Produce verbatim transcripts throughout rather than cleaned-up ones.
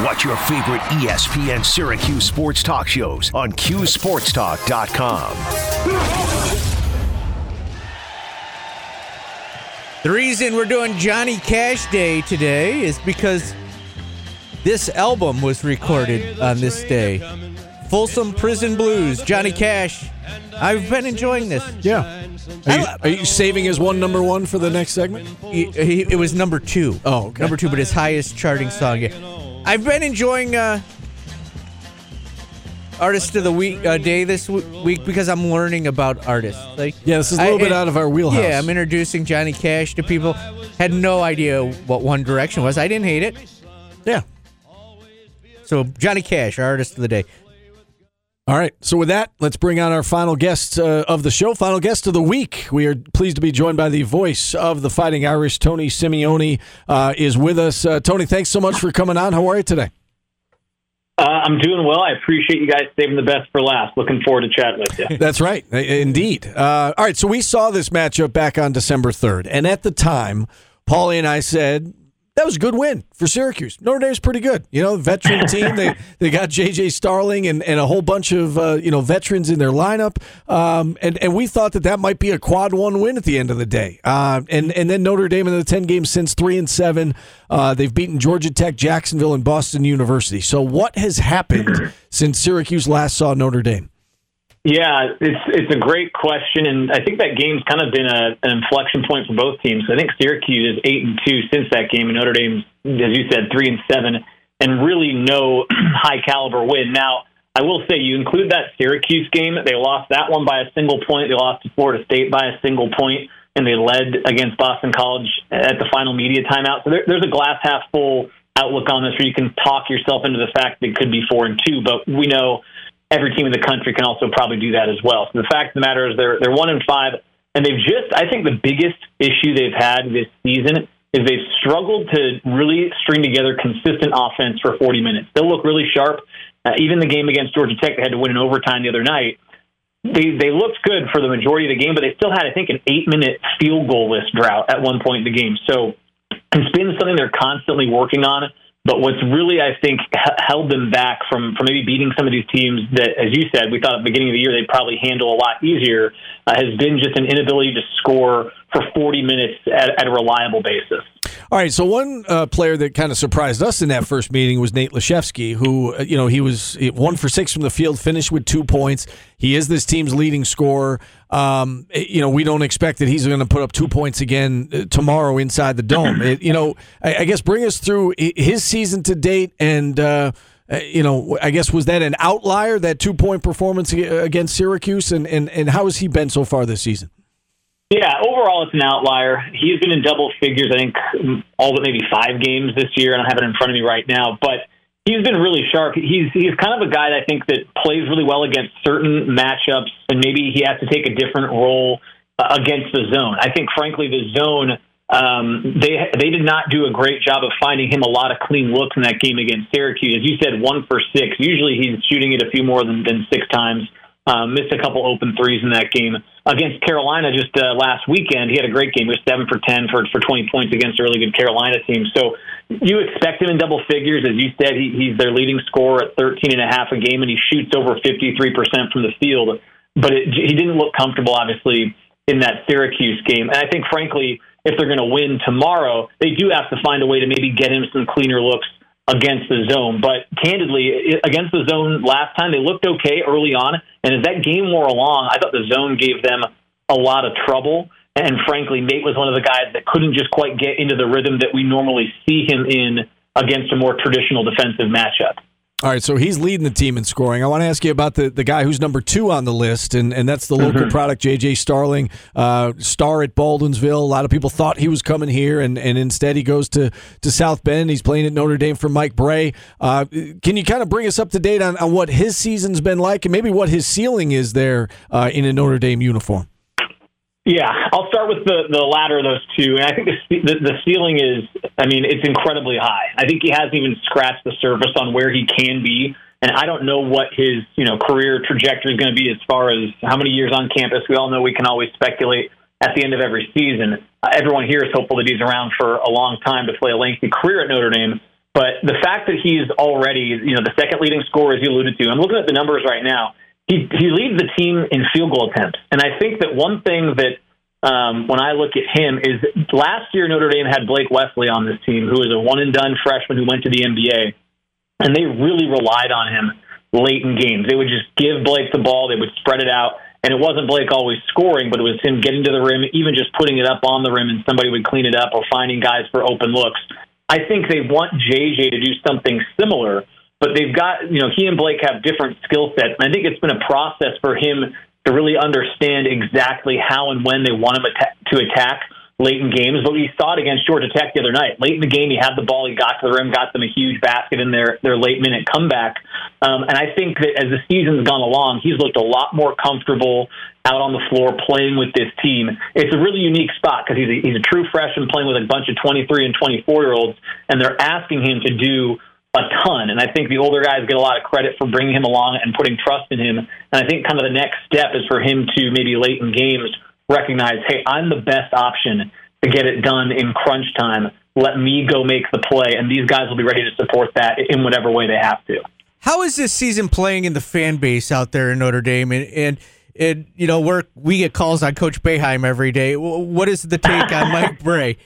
Watch your favorite E S P N Syracuse sports talk shows on Q Sports Talk dot com. The reason we're doing Johnny Cash Day today is because this album was recorded on this day. Folsom Prison Blues, Johnny Cash. I've been enjoying this. Yeah. Are you, are you saving his one number one for the next segment? He, he, it was number two. Oh, okay. Number two, but his highest charting song. Yeah. I've been enjoying uh, Artist of the Week uh, Day this w- week because I'm learning about artists. Like, yeah, this is a little I, bit out of our wheelhouse. Yeah, I'm introducing Johnny Cash to people. Had no idea what One Direction was. I didn't hate it. Yeah. So Johnny Cash, our Artist of the Day. All right. So with that, let's bring on our final guest uh, of the show, final guest of the week. We are pleased to be joined by the voice of the Fighting Irish, Tony Simeone, uh, is with us. Uh, Tony, thanks so much for coming on. How are you today? Uh, I'm doing well. I appreciate you guys saving the best for last. Looking forward to chatting with you. That's right. Indeed. Uh, all right. So we saw this matchup back on December third. And at the time, Paulie and I said, that was a good win for Syracuse. Notre Dame's pretty good. You know, veteran team. They they got J J. Starling and, and a whole bunch of, uh, you know, veterans in their lineup. Um, and, and we thought that that might be a quad one win at the end of the day. Uh, and, and then Notre Dame in the ten games since three and seven. Uh, they've beaten Georgia Tech, Jacksonville, and Boston University. So what has happened since Syracuse last saw Notre Dame? Yeah, it's it's a great question, and I think that game's kind of been a, an inflection point for both teams. I think Syracuse is eight and two since that game, and Notre Dame, as you said, three and seven, and really no high caliber win. Now, I will say, you include that Syracuse game; they lost that one by a single point. They lost to Florida State by a single point, and they led against Boston College at the final media timeout. So there, there's a glass half full outlook on this, where you can talk yourself into the fact that it could be four and two, but we know every team in the country can also probably do that as well. So the fact of the matter is they're they're one and five, and they've just, I think the biggest issue they've had this season is they've struggled to really string together consistent offense for forty minutes. They'll look really sharp. Uh, even the game against Georgia Tech, they had to win in overtime the other night. They they looked good for the majority of the game, but they still had, I think, an eight-minute field goalless drought at one point in the game. So it's been something they're constantly working on. But what's really, I think, held them back from, from maybe beating some of these teams that, as you said, we thought at the beginning of the year they'd probably handle a lot easier, uh, has been just an inability to score for forty minutes at, at a reliable basis. All right, so one uh, player that kind of surprised us in that first meeting was Nate Laszewski, who, you know, he was one for six from the field, finished with two points. He is this team's leading scorer. Um, you know, we don't expect that he's going to put up two points again tomorrow inside the Dome. It, you know, I, I guess bring us through his season to date, and, uh, you know, I guess was that an outlier, that two-point performance against Syracuse, and, and, and how has he been so far this season? Yeah, overall, it's an outlier. He's been in double figures, I think, all but maybe five games this year. I don't have it in front of me right now, but he's been really sharp. He's he's kind of a guy that I think that plays really well against certain matchups, and maybe he has to take a different role uh, against the zone. I think, frankly, the zone, um, they they did not do a great job of finding him a lot of clean looks in that game against Syracuse. As you said, one for six. Usually he's shooting it a few more than, than six times. Um, missed a couple open threes in that game against Carolina just uh, last weekend. He had a great game. He was seven for ten for for twenty points against a really good Carolina team. So you expect him in double figures, as you said. He, he's their leading scorer at thirteen and a half a game, and he shoots over fifty three percent from the field. But it, he didn't look comfortable, obviously, in that Syracuse game. And I think, frankly, if they're going to win tomorrow, they do have to find a way to maybe get him some cleaner looks against the zone. But candidly, against the zone last time, they looked okay early on. And as that game wore along, I thought the zone gave them a lot of trouble. And frankly, Nate was one of the guys that couldn't just quite get into the rhythm that we normally see him in against a more traditional defensive matchup. All right, so he's leading the team in scoring. I want to ask you about the, the guy who's number two on the list, and, and that's the mm-hmm. local product, J J. Starling, uh, star at Baldwinsville. A lot of people thought he was coming here, and, and instead he goes to, to South Bend. He's playing at Notre Dame for Mike Brey. Uh, can you kind of bring us up to date on, on what his season's been like and maybe what his ceiling is there uh, in a Notre Dame uniform? Yeah, I'll start with the, the latter of those two. And I think the, the, the ceiling is, I mean, it's incredibly high. I think he hasn't even scratched the surface on where he can be. And I don't know what his, you know, career trajectory is going to be as far as how many years on campus. We all know we can always speculate at the end of every season. Uh, everyone here is hopeful that he's around for a long time to play a lengthy career at Notre Dame. But the fact that he's already, you know, the second leading scorer, as you alluded to, I'm looking at the numbers right now. He he leads the team in field goal attempts. And I think that one thing that um, when I look at him is last year Notre Dame had Blake Wesley on this team, who is a one-and-done freshman who went to the N B A. And they really relied on him late in games. They would just give Blake the ball. They would spread it out. And it wasn't Blake always scoring, but it was him getting to the rim, even just putting it up on the rim, and somebody would clean it up or finding guys for open looks. I think they want J J to do something similar, but they've got, you know, he and Blake have different skill sets. And I think it's been a process for him to really understand exactly how and when they want him to attack late in games. But we saw it against Georgia Tech the other night. Late in the game, he had the ball, he got to the rim, got them a huge basket in their, their late-minute comeback. Um, and I think that as the season's gone along, he's looked a lot more comfortable out on the floor playing with this team. It's a really unique spot because he's a, he's a true freshman playing with a bunch of twenty-three- and twenty-four-year-olds, and they're asking him to do a ton. And I think the older guys get a lot of credit for bringing him along and putting trust in him. And I think kind of the next step is for him to maybe late in games recognize, hey, I'm the best option to get it done in crunch time. Let me go make the play, and these guys will be ready to support that in whatever way they have to. How is this season playing in the fan base out there in Notre Dame? And, and, and you know, we're, we get calls on Coach Boeheim every day. What is the take on Mike Brey?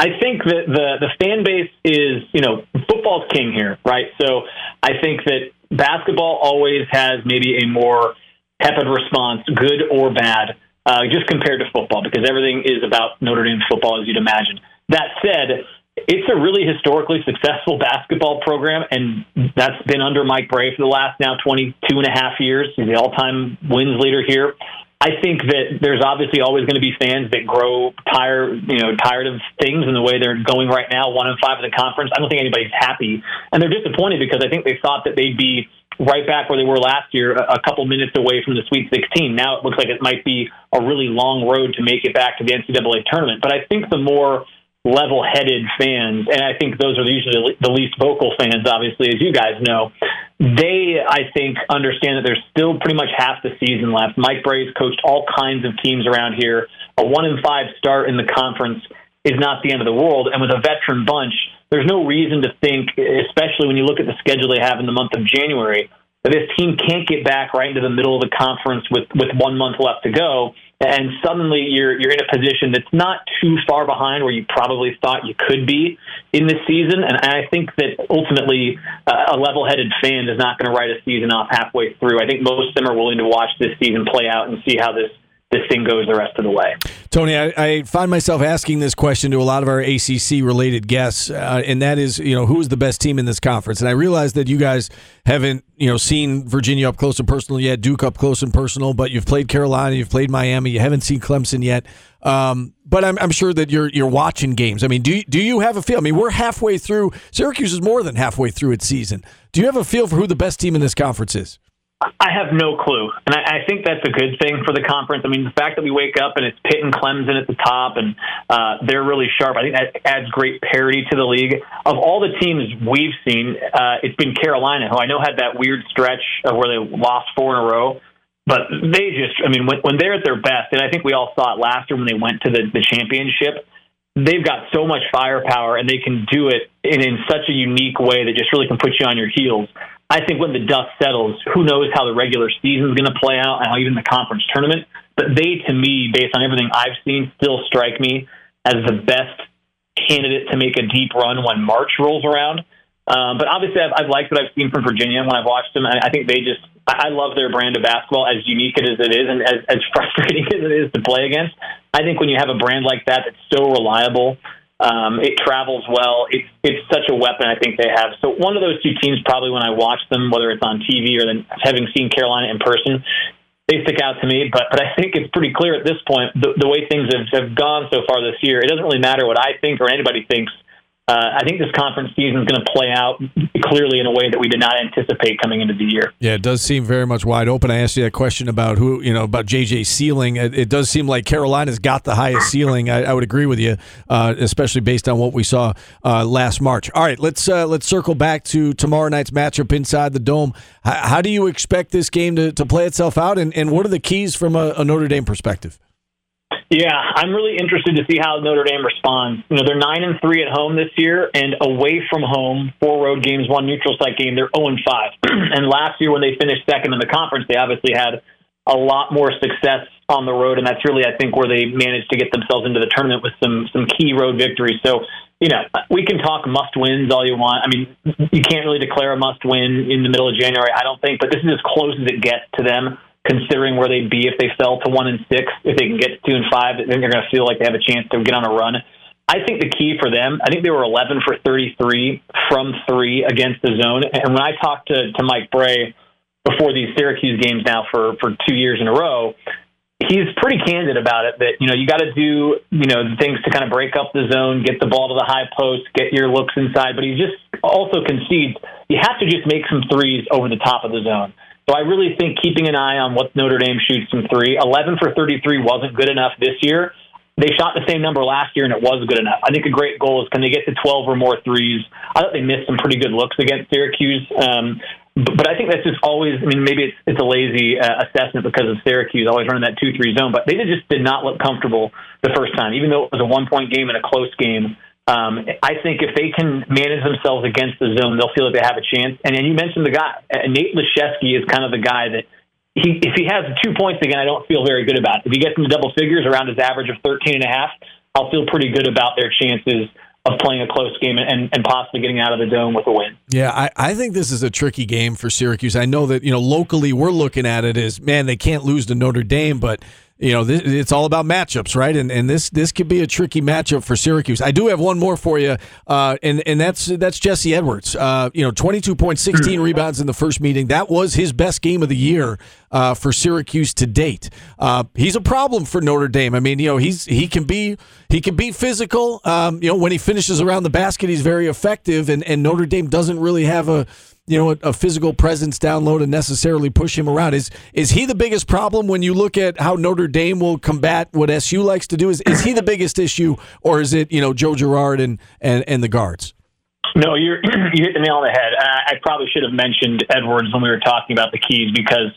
I think that the, the fan base is, you know, football's king here, right? So I think that basketball always has maybe a more tepid response, good or bad, uh, just compared to football, because everything is about Notre Dame football, as you'd imagine. That said, it's a really historically successful basketball program, and that's been under Mike Brey for the last now twenty-two and a half years. He's the all-time wins leader here. I think that there's obviously always going to be fans that grow tired, you know, tired of things and the way they're going right now, one and five in the conference. I don't think anybody's happy, and they're disappointed because I think they thought that they'd be right back where they were last year, a couple minutes away from the Sweet sixteen. Now it looks like it might be a really long road to make it back to the N C double A tournament. But I think the more level-headed fans, and I think those are usually the least vocal fans, obviously, as you guys know, they, I think, understand that there's still pretty much half the season left. Mike Brey's coached all kinds of teams around here. A one and five start in the conference is not the end of the world. And with a veteran bunch, there's no reason to think, especially when you look at the schedule they have in the month of January, that this team can't get back right into the middle of the conference with, with one month left to go. And suddenly you're you're in a position that's not too far behind where you probably thought you could be in this season. And I think that ultimately uh, a level-headed fan is not going to write a season off halfway through. I think most of them are willing to watch this season play out and see how this this thing goes the rest of the way. Tony, I, I find myself asking this question to a lot of our A C C-related guests, uh, and that is, you know, who is the best team in this conference? And I realize that you guys haven't, you know, seen Virginia up close and personal yet, Duke up close and personal, but you've played Carolina, you've played Miami, you haven't seen Clemson yet. Um, but I'm, I'm sure that you're you're watching games. I mean, do you, do you have a feel? I mean, we're halfway through. Syracuse is more than halfway through its season. Do you have a feel for who the best team in this conference is? I have no clue, and I, I think that's a good thing for the conference. I mean, the fact that we wake up and it's Pitt and Clemson at the top, and uh, they're really sharp, I think that adds great parity to the league. Of all the teams we've seen, uh, it's been Carolina, who I know had that weird stretch of where they lost four in a row, but they just, I mean, when, when they're at their best, and I think we all saw it last year when they went to the, the championship, they've got so much firepower, and they can do it in, in such a unique way that just really can put you on your heels. I think when the dust settles, who knows how the regular season is going to play out and how even the conference tournament. But they, to me, based on everything I've seen, still strike me as the best candidate to make a deep run when March rolls around. Um, but obviously, I've, I've liked what I've seen from Virginia when I've watched them. I, I think they just, I love their brand of basketball, as unique as it is and as, as frustrating as it is to play against. I think when you have a brand like that that's so reliable, Um, it travels well. It's it's such a weapon I think they have. So one of those two teams, probably when I watch them, whether it's on T V or then having seen Carolina in person, they stick out to me. But but I think it's pretty clear at this point, the, the way things have, have gone so far this year, it doesn't really matter what I think or anybody thinks. Uh, I think this conference season is going to play out clearly in a way that we did not anticipate coming into the year. Yeah, it does seem very much wide open. I asked you that question about who, you know, about J J's ceiling. It, it does seem like Carolina's got the highest ceiling. I, I would agree with you, uh, especially based on what we saw uh, last March. All right, let's uh, let's circle back to tomorrow night's matchup inside the Dome. H- how do you expect this game to, to play itself out, and, and what are the keys from a, a Notre Dame perspective? Yeah, I'm really interested to see how Notre Dame responds. You know, they're nine and three at home this year, and away from home, four road games, one neutral site game, they're zero and five. And last year, when they finished second in the conference, they obviously had a lot more success on the road, and that's really, I think, where they managed to get themselves into the tournament with some some key road victories. So, you know, we can talk must-wins all you want. I mean, you can't really declare a must-win in the middle of January, I don't think, but this is as close as it gets to them, considering where they'd be if they fell to one and six. If they can get to two and five, then they're going to feel like they have a chance to get on a run. I think the key for them, I think they were eleven for thirty-three from three against the zone. And when I talked to, to Mike Brey before these Syracuse games now for, for two years in a row, he's pretty candid about it that, you know, you got to do, you know, things to kind of break up the zone, get the ball to the high post, get your looks inside. But he just also concedes you have to just make some threes over the top of the zone. So I really think keeping an eye on what Notre Dame shoots from three. eleven for thirty-three wasn't good enough this year. They shot the same number last year, and it was good enough. I think a great goal is can they get to twelve or more threes? I thought they missed some pretty good looks against Syracuse. Um, but, but I think that's just always, I mean, maybe it's, it's a lazy uh, assessment because of Syracuse always running that two three zone. But they just did not look comfortable the first time, even though it was a one-point game and a close game. Um, I think if they can manage themselves against the zone, they'll feel like they have a chance. And then you mentioned the guy, Nate Laszewski is kind of the guy that he, if he has two points again, I don't feel very good about it. If he gets into double figures around his average of thirteen and a half, I'll feel pretty good about their chances of playing a close game and, and possibly getting out of the dome with a win. Yeah, I, I think this is a tricky game for Syracuse. I know that, you know, locally we're looking at it as, man, they can't lose to Notre Dame, but, you know, this, it's all about matchups, right? And and this this could be a tricky matchup for Syracuse. I do have one more for you, uh, and, and that's that's Jesse Edwards. Uh, you know, twenty-two points, sixteen rebounds in the first meeting. That was his best game of the year uh, for Syracuse to date. Uh, he's a problem for Notre Dame. I mean, you know, he's he can be he can be physical. Um, you know, when he finishes around the basket, he's very effective, and, and Notre Dame doesn't really have a you know, a, a physical presence down low to necessarily push him around. Is is he the biggest problem when you look at how Notre Dame will combat what S U likes to do? Is is he the biggest issue, or is it, you know, Joe Girard and, and, and the guards? No, you're, you hit the nail on the head. I, I probably should have mentioned Edwards when we were talking about the keys because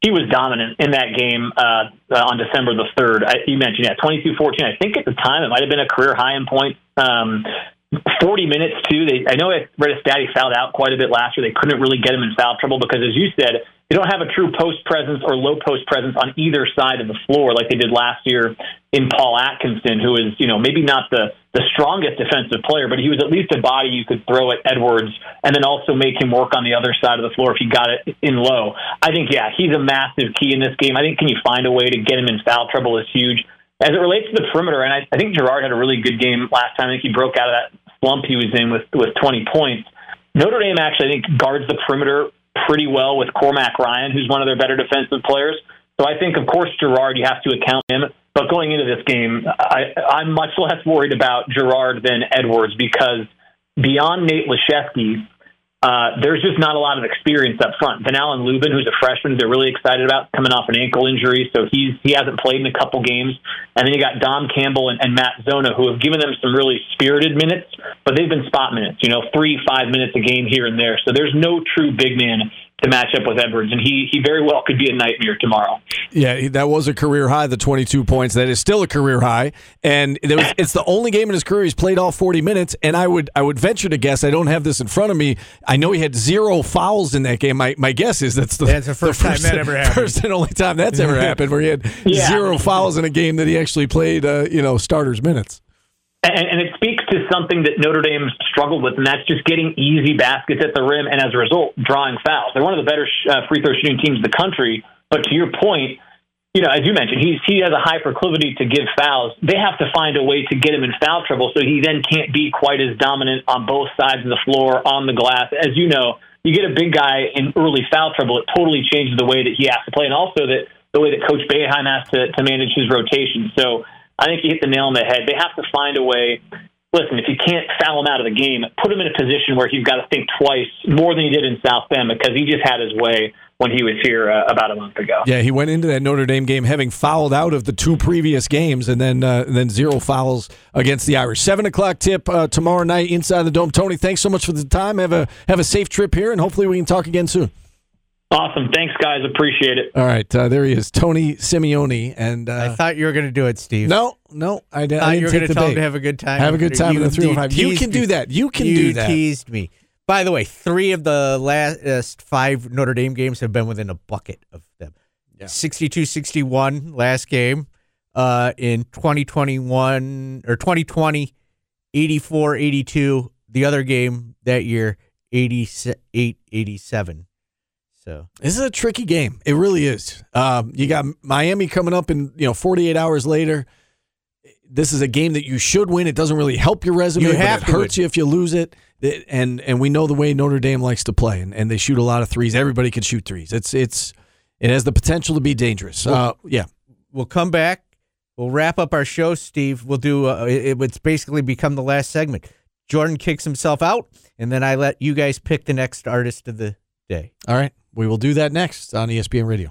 he was dominant in that game uh, on December the third. I, you mentioned that, twenty-two fourteen. I think at the time it might have been a career high in points. Um forty minutes, too. They, I know I read a stat he fouled out quite a bit last year. They couldn't really get him in foul trouble because, as you said, they don't have a true post presence or low post presence on either side of the floor like they did last year in Paul Atkinson, who is, you know, maybe not the, the strongest defensive player, but he was at least a body you could throw at Edwards and then also make him work on the other side of the floor if he got it in low. I think, yeah, he's a massive key in this game. I think can you find a way to get him in foul trouble is huge. As it relates to the perimeter, and I, I think Girard had a really good game last time. I think he broke out of that slump he was in with, with twenty points. Notre Dame actually, I think, guards the perimeter pretty well with Cormac Ryan, who's one of their better defensive players. So I think, of course, Girard, you have to account him. But going into this game, I, I'm much less worried about Girard than Edwards because beyond Nate Laszewski, uh, there's just not a lot of experience up front. Van Allen Lubin, who's a freshman, they're really excited about, coming off an ankle injury, so he's he hasn't played in a couple games. And then you got Dom Campbell and, and Matt Zona, who have given them some really spirited minutes, but they've been spot minutes, you know, three, five minutes a game here and there. So there's no true big man to match up with Edwards, and he he very well could be a nightmare tomorrow. Yeah, that was a career high, the twenty-two points. That is still a career high, and there was, it's the only game in his career he's played all forty minutes, and I would I would venture to guess, I don't have this in front of me, I know he had zero fouls in that game. My my guess is that's the, that's the first, the first time that ever happened. First and only time that's ever happened, where he had yeah. zero fouls in a game that he actually played, uh, you know, starters minutes. And, and it speaks to something that Notre Dame struggled with, and that's just getting easy baskets at the rim and, as a result, drawing fouls. They're one of the better sh- uh, free throw shooting teams in the country, but to your point, you know, as you mentioned, he's, he has a high proclivity to give fouls. They have to find a way to get him in foul trouble so he then can't be quite as dominant on both sides of the floor, on the glass. As you know, you get a big guy in early foul trouble, it totally changes the way that he has to play, and also that the way that Coach Boeheim has to, to manage his rotation. So I think you hit the nail on the head. They have to find a way. Listen, if you can't foul him out of the game, put him in a position where he's got to think twice more than he did in South Bend because he just had his way when he was here uh, about a month ago. Yeah, he went into that Notre Dame game having fouled out of the two previous games and then uh, and then zero fouls against the Irish. seven o'clock tip uh, tomorrow night inside the Dome. Tony, thanks so much for the time. Have a, have a safe trip here, and hopefully we can talk again soon. Awesome. Thanks, guys. Appreciate it. All right. Uh, there he is, Tony Simeone. And uh, I thought you were going to do it, Steve. No, no. I, I didn't I thought you were going to tell bait. him to have a good time. Have a good time in the three one five. You can do that. You can you do that. You teased me. By the way, three of the last five Notre Dame games have been within a bucket of them. Yeah. sixty-two sixty-one last game. Uh, in twenty twenty-one or twenty twenty, eighty-four eighty-two. The other game that year, eighty-eight eighty-seven. So this is a tricky game. It really is. Um, you got Miami coming up in, you know, forty-eight hours later. This is a game that you should win. It doesn't really help your resume. You have but it hurts win. you if you lose it. And and we know the way Notre Dame likes to play, and, and they shoot a lot of threes. Everybody can shoot threes. It's it's it has the potential to be dangerous. We'll, uh, yeah, we'll come back. We'll wrap up our show, Steve. We'll do. Uh, it, it's basically become the last segment. Jordan kicks himself out, and then I let you guys pick the next artist of the day. All right. We will do that next on E S P N Radio.